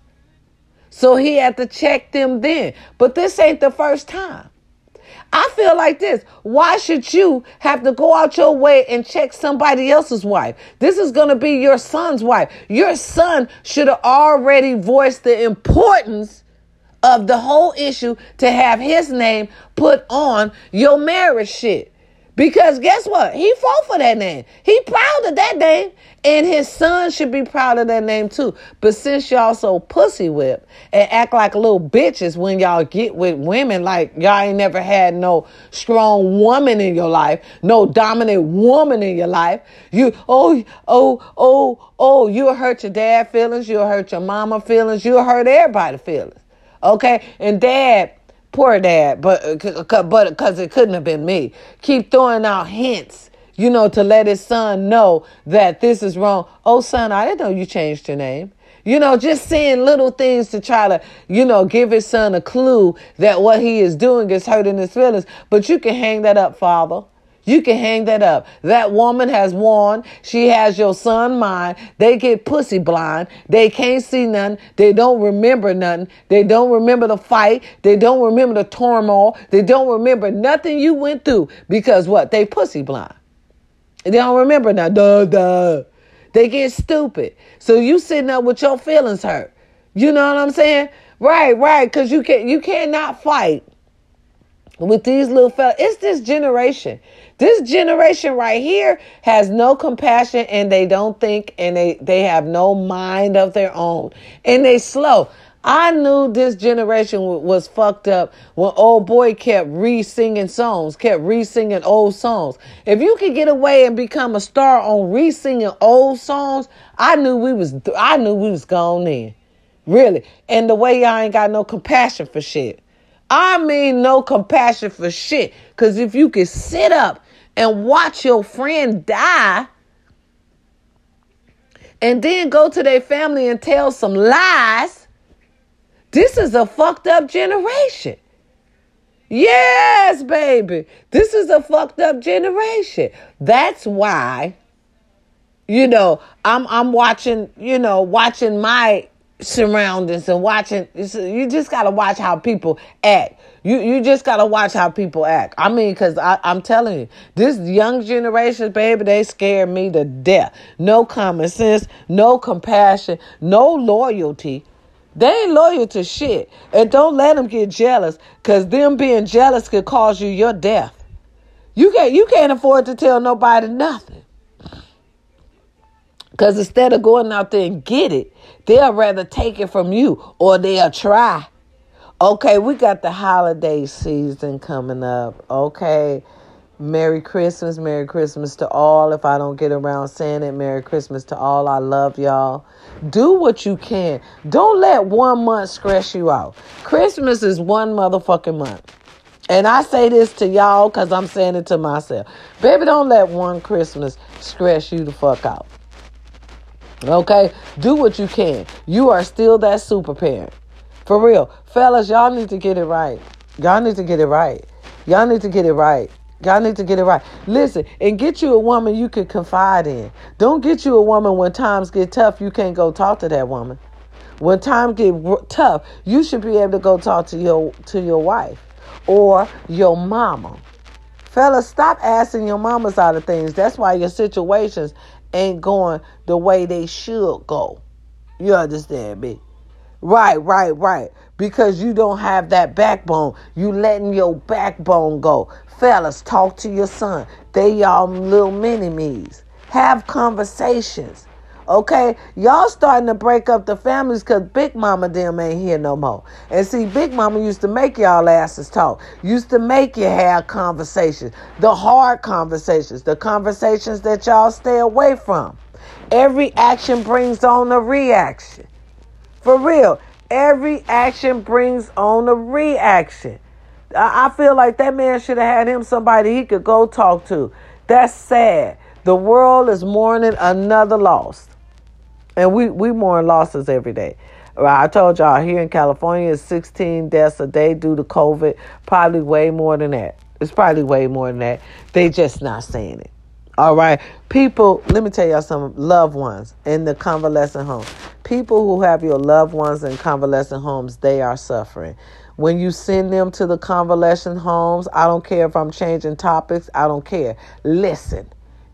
So he had to check them then. But this ain't the first time. I feel like this. Why should you have to go out your way and check somebody else's wife? This is going to be your son's wife. Your son should have already voiced the importance of the whole issue to have his name put on your marriage shit. Because guess what? He fought for that name. He proud of that name. And his son should be proud of that name too. But since y'all so pussy whip and act like little bitches when y'all get with women, like y'all ain't never had no strong woman in your life, no dominant woman in your life. You, oh, oh, oh, oh, you'll hurt your dad feelings. You'll hurt your mama feelings. You'll hurt everybody's feelings. Okay? And dad... Poor dad, but but because it couldn't have been me. Keep throwing out hints, you know, to let his son know that this is wrong. Oh, son, I didn't know you changed your name. You know, just saying little things to try to, you know, give his son a clue that what he is doing is hurting his feelings. But you can hang that up, Father. You can hang that up. That woman has won. She has your son mind. They get pussy blind. They can't see nothing. They don't remember nothing. They don't remember the fight. They don't remember the turmoil. They don't remember nothing you went through because what? They pussy blind. They don't remember nothing. Duh, duh. They get stupid. So you sitting up with your feelings hurt. You know what I'm saying? Right, right. Because you can, you cannot fight with these little fellas. It's this generation. This generation right here has no compassion, and they don't think, and they, they have no mind of their own, and they slow. I knew this generation w- was fucked up when old boy kept re-singing songs, kept re-singing old songs. If you could get away and become a star on re-singing old songs, I knew we was th- I knew we was gone in, really. And the way y'all ain't got no compassion for shit. I mean, no compassion for shit. Because if you could sit up and watch your friend die and then go to their family and tell some lies, this is a fucked up generation. Yes, baby. This is a fucked up generation. That's why, you know, I'm I'm watching, you know, watching my surroundings and watching. You just got to watch how people act. You you just got to watch how people act. I mean, because I'm telling you, this young generation, baby, they scare me to death. No common sense, no compassion, no loyalty. They ain't loyal to shit. And don't let them get jealous, because them being jealous could cause you your death. You can't, you can't afford to tell nobody nothing. Because instead of going out there and get it, they'll rather take it from you, or they'll try. Okay, we got the holiday season coming up. Okay, Merry Christmas, Merry Christmas to all. If I don't get around saying it, Merry Christmas to all. I love y'all. Do what you can. Don't let one month stress you out. Christmas is one motherfucking month. And I say this to y'all because I'm saying it to myself. Baby, don't let one Christmas stress you the fuck out. Okay, do what you can. You are still that super parent. For real. Fellas, y'all need to get it right. Y'all need to get it right. Y'all need to get it right. Y'all need to get it right. Listen, and get you a woman you can confide in. Don't get you a woman when times get tough, you can't go talk to that woman. When times get tough, you should be able to go talk to your to your wife or your mama. Fellas, stop asking your mamas out of things. That's why your situations ain't going the way they should go. You understand me? Right, right, right. Because you don't have that backbone. You letting your backbone go. Fellas, talk to your son. They y'all little mini-me's. Have conversations. Okay? Y'all starting to break up the families because Big Mama them ain't here no more. And see, Big Mama used to make y'all asses talk. Used to make you have conversations. The hard conversations. The conversations that y'all stay away from. Every action brings on a reaction. For real. Every action brings on a reaction. I, I feel like that man should have had him somebody he could go talk to. That's sad. The world is mourning another loss. And we, we mourn losses every day. I told y'all, here in California, it's sixteen deaths a day due to COVID. Probably way more than that. It's probably way more than that. They just not saying it. All right. People, let me tell y'all some loved ones in the convalescent home. People who have your loved ones in convalescent homes, they are suffering. When you send them to the convalescent homes, I don't care if I'm changing topics. I don't care. Listen.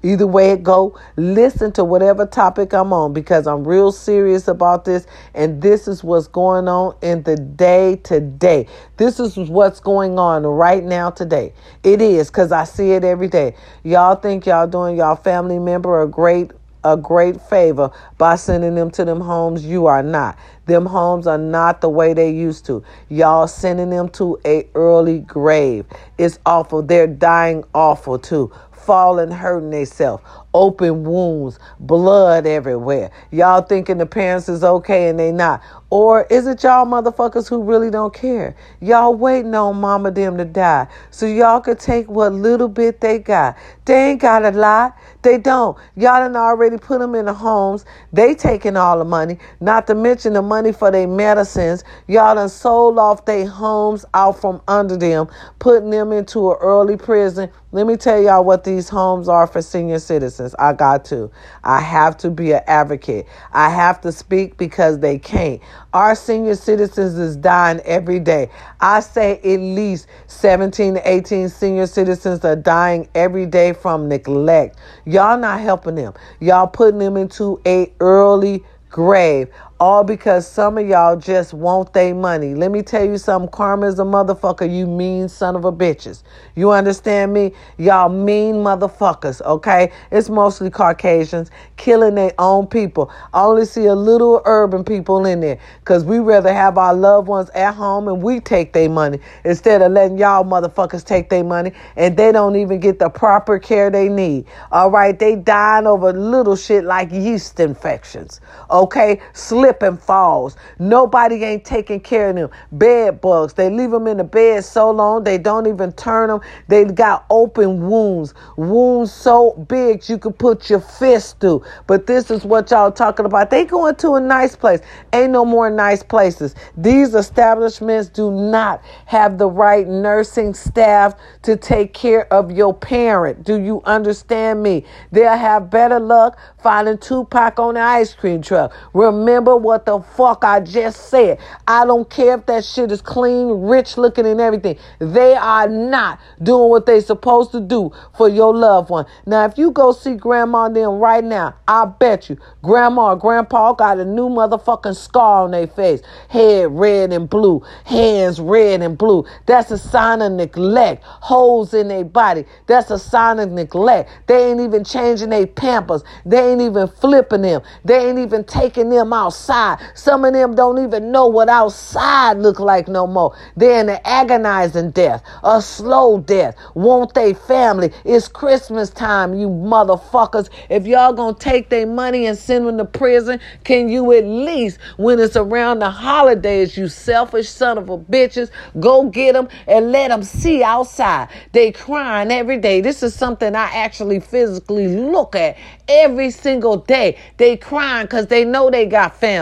Either way it go, listen to whatever topic I'm on, because I'm real serious about this. And this is what's going on in the day today. This is what's going on right now today. It is, because I see it every day. Y'all think y'all doing y'all family member a great a great favor by sending them to them homes. You are not. Them homes are not the way they used to. Y'all sending them to a early grave. It's awful. They're dying awful too. Falling, hurting themselves, open wounds, blood everywhere. Y'all thinking the parents is okay and they not. Or is it y'all motherfuckers who really don't care? Y'all waiting on mama them to die so y'all could take what little bit they got. They ain't got a lot. They don't. Y'all done already put them in the homes. They taking all the money, not to mention the money for their medicines. Y'all done sold off their homes out from under them, putting them into an early prison. Let me tell y'all what these homes are for senior citizens. I got to. I have to be an advocate. I have to speak because they can't. Our senior citizens is dying every day. I say at least seventeen to eighteen senior citizens are dying every day from neglect. Y'all not helping them. Y'all putting them into a early grave. All because some of y'all just want their money. Let me tell you something. Karma is a motherfucker, you mean son of a bitches. You understand me? Y'all mean motherfuckers, okay? It's mostly Caucasians killing their own people. I only see a little urban people in there because we rather have our loved ones at home and we take their money instead of letting y'all motherfuckers take their money and they don't even get the proper care they need. All right? They dying over little shit like yeast infections, okay? Sleep. And falls. Nobody ain't taking care of them. Bed bugs. They leave them in the bed so long they don't even turn them. They got open wounds. Wounds so big you could put your fist through. But this is what y'all talking about. They going to a nice place. Ain't no more nice places. These establishments do not have the right nursing staff to take care of your parent. Do you understand me? They'll have better luck finding Tupac on the ice cream truck. Remember what the fuck I just said. I don't care if that shit is clean, rich looking and everything. They are not doing what they supposed to do for your loved one. Now, if you go see grandma and them right now, I bet you grandma or grandpa got a new motherfucking scar on their face. Head red and blue. Hands red and blue. That's a sign of neglect. Holes in their body. That's a sign of neglect. They ain't even changing their pampers. They ain't even flipping them. They ain't even taking them outside. Some of them don't even know what outside look like no more. They're in an agonizing death, a slow death. Want they family? It's Christmas time, you motherfuckers. If y'all gonna take their money and send them to prison, can you at least, when it's around the holidays, you selfish son of a bitches, go get them and let them see outside. They crying every day. This is something I actually physically look at every single day. They crying because they know they got family.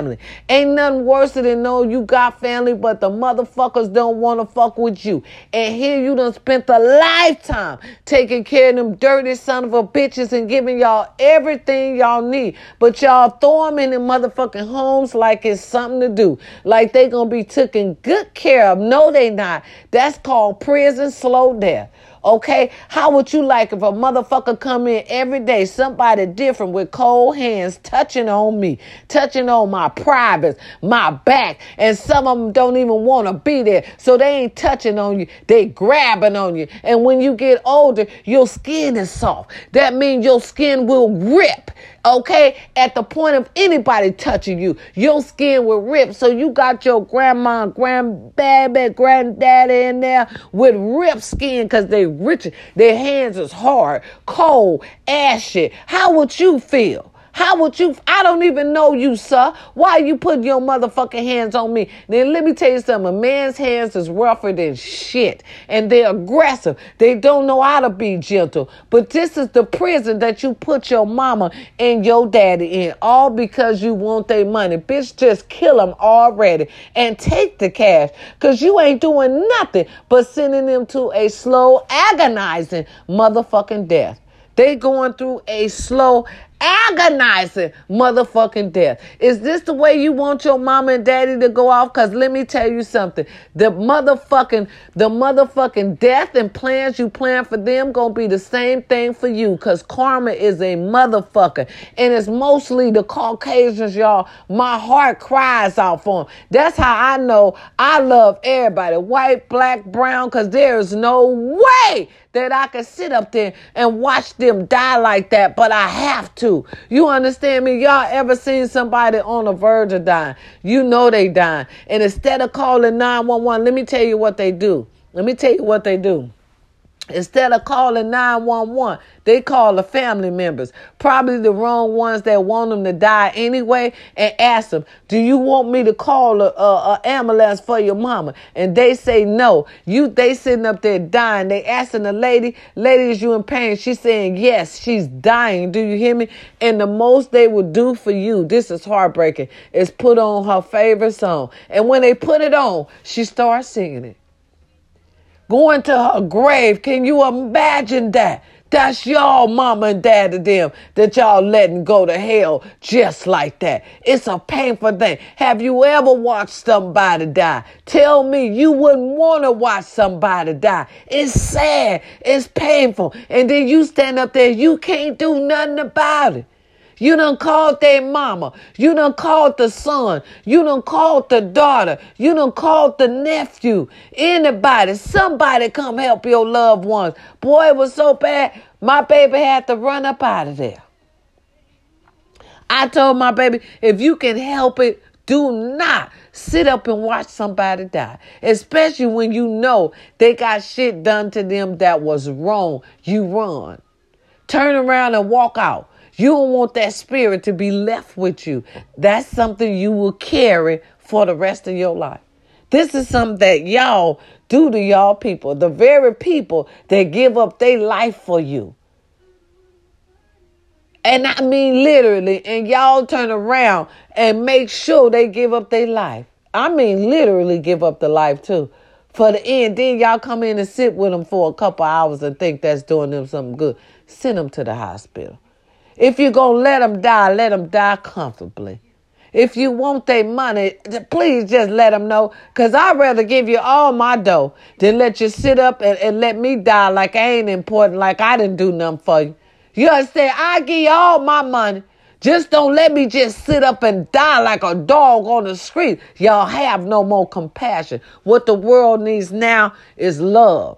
Ain't nothing worse than know you got family, but the motherfuckers don't want to fuck with you. And here you done spent a lifetime taking care of them dirty son of a bitches and giving y'all everything y'all need. But y'all throw them in them motherfucking homes like it's something to do. Like they gonna be taken good care of. No, they not. That's called prison slow death. Okay, how would you like if a motherfucker come in every day, somebody different with cold hands touching on me, touching on my privates, my back, and some of them don't even want to be there, so they ain't touching on you, they grabbing on you. And when you get older, your skin is soft. That means your skin will rip. Okay, at the point of anybody touching you, your skin will rip. So you got your grandma and grandbaby, granddaddy in there with ripped skin because they rich. Their hands is hard, cold, ashy. How would you feel? How would you? I don't even know you, sir. Why you putting your motherfucking hands on me? Then let me tell you something. A man's hands is rougher than shit. And they're aggressive. They don't know how to be gentle. But this is the prison that you put your mama and your daddy in. All because you want their money. Bitch, just kill them already. And take the cash. Because you ain't doing nothing but sending them to a slow, agonizing motherfucking death. They going through a slow, agonizing motherfucking death. Is this the way you want your mama and daddy to go off? Because let me tell you something. The motherfucking, the motherfucking death and plans you plan for them going to be the same thing for you. Because karma is a motherfucker. And it's mostly the Caucasians, y'all. My heart cries out for them. That's how I know I love everybody. White, black, brown. Because there is no way that I could sit up there and watch them die like that, but I have to. You understand me? Y'all ever seen somebody on the verge of dying? You know they dying. And instead of calling nine one one, let me tell you what they do. Let me tell you what they do. Instead of calling nine one one, they call the family members, probably the wrong ones that want them to die anyway, and ask them, do you want me to call a, a, a ambulance for your mama? And they say no. You, they sitting up there dying. They asking the lady, lady, is you in pain? She's saying yes, she's dying. Do you hear me? And the most they will do for you, this is heartbreaking, is put on her favorite song. And when they put it on, she starts singing it. Going to her grave. Can you imagine that? That's y'all mama and dad to them that y'all letting go to hell just like that. It's a painful thing. Have you ever watched somebody die? Tell me you wouldn't want to watch somebody die. It's sad. It's painful. And then you stand up there. You can't do nothing about it. You done called their mama. You done called the son. You done called the daughter. You done called the nephew. Anybody, somebody come help your loved ones. Boy, it was so bad, my baby had to run up out of there. I told my baby, if you can help it, do not sit up and watch somebody die, especially when you know they got shit done to them that was wrong. You run. Turn around and walk out. You don't want that spirit to be left with you. That's something you will carry for the rest of your life. This is something that y'all do to y'all people, the very people that give up their life for you. And I mean literally, and y'all turn around and make sure they give up their life. I mean literally give up the life too. For the end, then y'all come in and sit with them for a couple hours and think that's doing them something good. Send them to the hospital. If you're going to let them die, let them die comfortably. If you want their money, please just let them know. Because I'd rather give you all my dough than let you sit up and, and let me die like I ain't important, like I didn't do nothing for you. You understand? I give you all my money. Just don't let me just sit up and die like a dog on the street. Y'all have no more compassion. What the world needs now is love.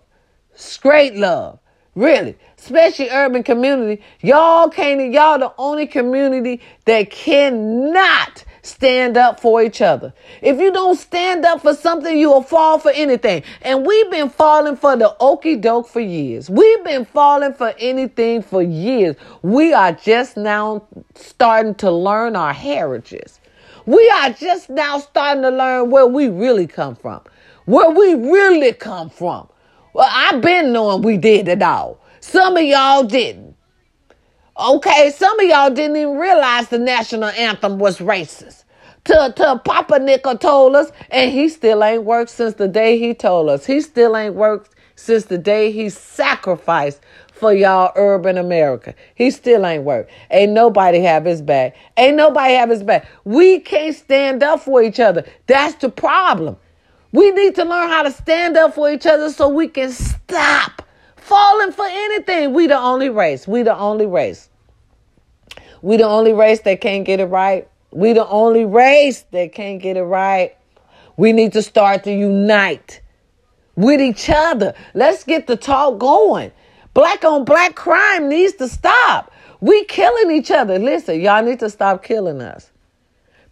Straight love. Really, especially urban community, y'all can't, y'all the only community that cannot stand up for each other. If you don't stand up for something, you will fall for anything. And we've been falling for the okie doke for years. We've been falling for anything for years. We are just now starting to learn our heritages. We are just now starting to learn where we really come from, where we really come from. Well, I've been knowing we did it all. Some of y'all didn't. Okay, some of y'all didn't even realize the national anthem was racist. Till, till Papa Nickel told us, and he still ain't worked since the day he told us. He still ain't worked since the day he sacrificed for y'all urban America. He still ain't worked. Ain't nobody have his back. Ain't nobody have his back. We can't stand up for each other. That's the problem. We need to learn how to stand up for each other so we can stop falling for anything. We the only race. We the only race. We the only race that can't get it right. We the only race that can't get it right. We need to start to unite with each other. Let's get the talk going. Black on black crime needs to stop. We killing each other. Listen, y'all need to stop killing us.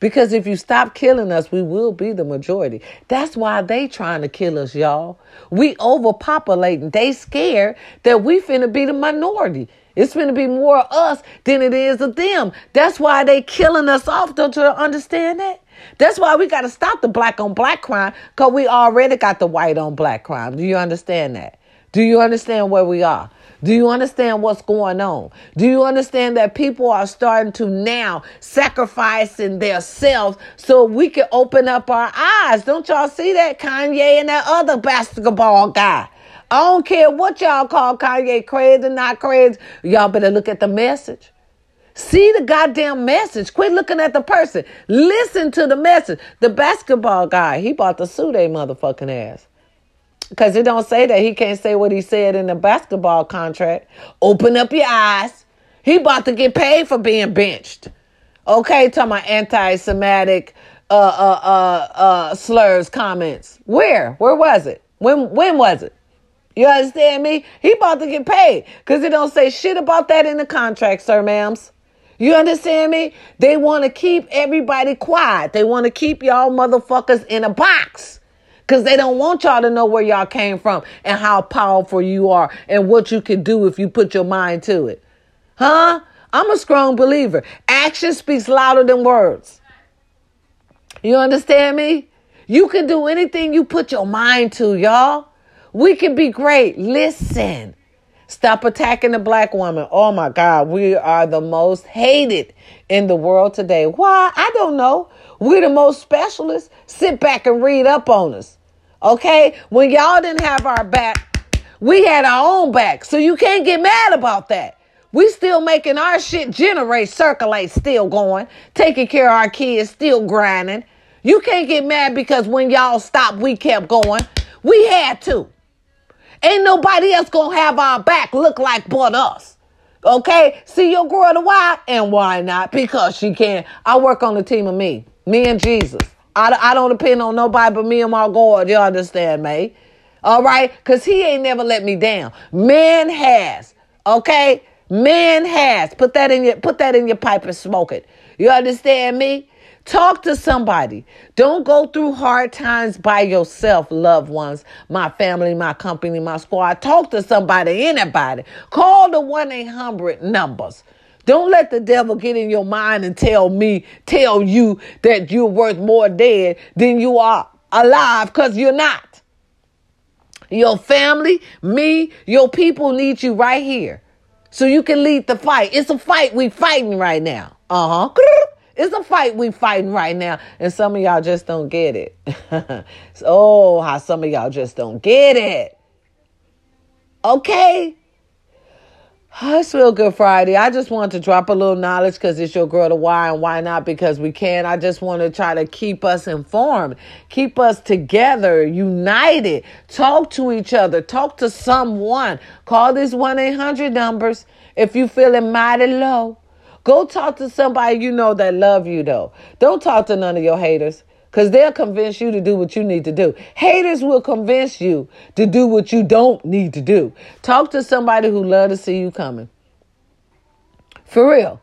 Because if you stop killing us, we will be the majority. That's why they trying to kill us, y'all. We overpopulating. They scared that we finna be the minority. It's finna be more of us than it is of them. That's why they killing us off. Don't you understand that? That's why we got to stop the black on black crime, because we already got the white on black crime. Do you understand that? Do you understand where we are? Do you understand what's going on? Do you understand that people are starting to now sacrificing themselves so we can open up our eyes? Don't y'all see that Kanye and that other basketball guy? I don't care what y'all call Kanye, crazy or not crazy. Y'all better look at the message. See the goddamn message. Quit looking at the person. Listen to the message. The basketball guy, he bought the suit a motherfucking ass. Because it don't say that. He can't say what he said in the basketball contract. Open up your eyes. He about to get paid for being benched. Okay, talking about anti-Semitic uh, uh, uh, uh, slurs, comments. Where? Where was it? When? When was it? You understand me? He about to get paid because it don't say shit about that in the contract, sir, ma'ams. You understand me? They want to keep everybody quiet. They want to keep y'all motherfuckers in a box. Because they don't want y'all to know where y'all came from and how powerful you are and what you can do if you put your mind to it. Huh? I'm a strong believer. Action speaks louder than words. You understand me? You can do anything you put your mind to, y'all. We can be great. Listen. Stop attacking the black woman. Oh, my God. We are the most hated in the world today. Why? I don't know. We're the most specialists. Sit back and read up on us. Okay? When y'all didn't have our back, we had our own back. So you can't get mad about that. We still making our shit generate, circulate, still going. Taking care of our kids, still grinding. You can't get mad because when y'all stopped, we kept going. We had to. Ain't nobody else gonna have our back look like but us. Okay? See your girl the why? And why not? Because she can. I work on the team of me. Me and Jesus. I, I don't depend on nobody but me and my God. You understand me? All right? Because he ain't never let me down. Man has. Okay? Man has. Put that in your, put that in your pipe and smoke it. You understand me? Talk to somebody. Don't go through hard times by yourself, loved ones, my family, my company, my squad. Talk to somebody, anybody. Call the one eight hundred numbers. Don't let the devil get in your mind and tell me, tell you that you're worth more dead than you are alive, because you're not. Your family, me, your people need you right here so you can lead the fight. It's a fight we fighting right now. Uh-huh. It's a fight we fighting right now. And some of y'all just don't get it. Oh, how some of y'all just don't get it. Okay. Oh, it's Feel Good Friday. I just wanted to drop a little knowledge because it's your girl to why and why not because we can. I just want to try to keep us informed, keep us together, united, talk to each other, talk to someone. Call these one eight hundred numbers if you feeling mighty low. Go talk to somebody you know that love you, though. Don't talk to none of your haters because they'll convince you to do what you need to do. Haters will convince you to do what you don't need to do. Talk to somebody who love to see you coming. For real.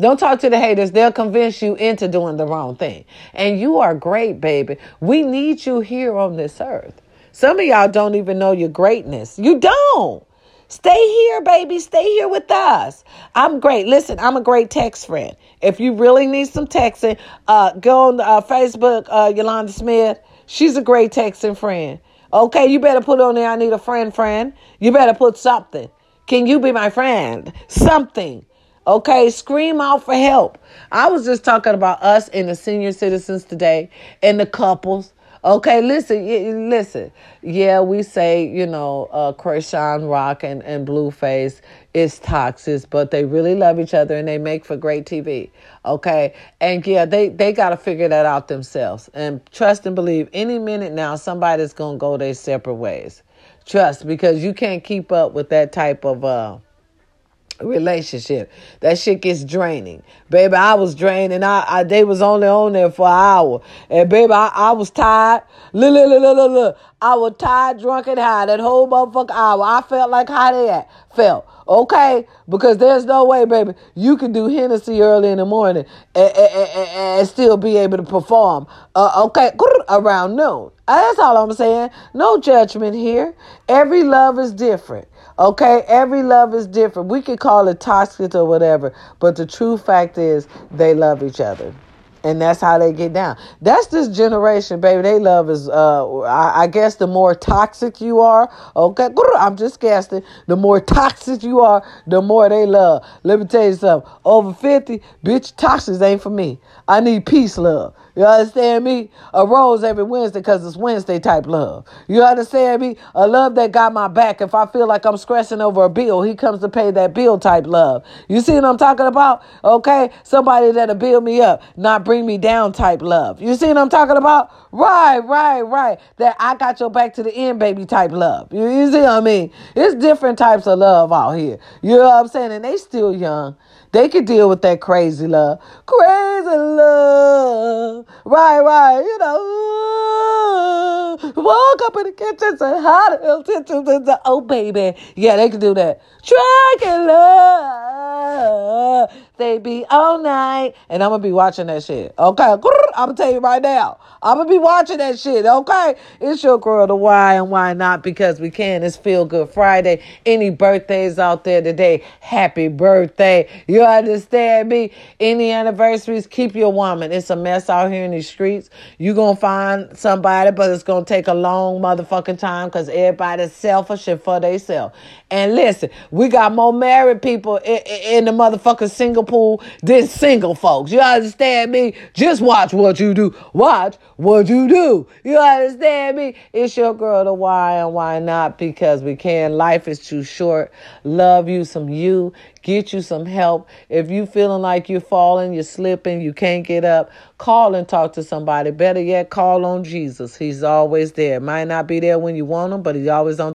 Don't talk to the haters. They'll convince you into doing the wrong thing. And you are great, baby. We need you here on this earth. Some of y'all don't even know your greatness. You don't. Stay here, baby. Stay here with us. I'm great. Listen, I'm a great text friend. If you really need some texting, uh, go on uh, Facebook, uh, Yolanda Smith. She's a great texting friend. Okay, you better put on there, I need a friend, friend. You better put something. Can you be my friend? Something. Okay, scream out for help. I was just talking about us and the senior citizens today and the couples. Okay, listen, listen. Yeah, we say, you know, uh, Chrisean Rock and, and Blueface is toxic, but they really love each other and they make for great T V. Okay, and yeah, they, they got to figure that out themselves. And trust and believe, any minute now, somebody's going to go their separate ways. Trust, because you can't keep up with that type of... Uh, relationship. That shit gets draining. Baby, I was drained and I, I they was only on there for an hour. And baby, I, I was tired. Look, look, look, look, look. I was tired, drunk, and high. That whole motherfucking hour. I felt like how they at. Felt. Okay? Because there's no way, baby, you can do Hennessy early in the morning and, and, and, and still be able to perform. Uh, okay? Around noon. That's all I'm saying. No judgment here. Every love is different. Okay, every love is different. We could call it toxic or whatever, but the true fact is they love each other. And that's how they get down. That's this generation, baby. They love is, uh, I, I guess the more toxic you are, okay, I'm just guessing, the more toxic you are, the more they love. Let me tell you something. Over fifty, bitch, toxic ain't for me. I need peace, love. You understand me? A rose every Wednesday because it's Wednesday type love. You understand me? A love that got my back. If I feel like I'm stressing over a bill, he comes to pay that bill type love. You see what I'm talking about? Okay? Somebody that'll build me up, not bring me down type love. You see what I'm talking about? Right, right, right. That I got your back to the end, baby type love. You, you see what I mean? It's different types of love out here. You know what I'm saying? And they still young. They could deal with that crazy love. Crazy love. Right, right. You know, ooh, walk up in the kitchen, say, how the hell, oh, baby. Yeah, they could do that. Trucking love. They be all night. And I'm going to be watching that shit. Okay. I'm going to tell you right now. I'm going to be watching that shit. Okay. It's your girl, the why and why not, because we can. It's Feel Good Friday. Any birthdays out there today, happy birthday. You understand me? Any anniversaries, keep your woman. It's a mess out here in these streets. You're going to find somebody, but it's going to take a long motherfucking time because everybody's selfish and for themselves. And listen, we got more married people in, in the motherfucking single pool than single folks. You understand me? Just watch what you do. Watch what you do. You understand me? It's your girl, the why and why not, because we can. Life is too short. Love you some you. Get you some help. If you feeling like you're falling, you're slipping, you can't get up, call and talk to somebody. Better yet, call on Jesus. He's always there. Might not be there when you want him, but he's always on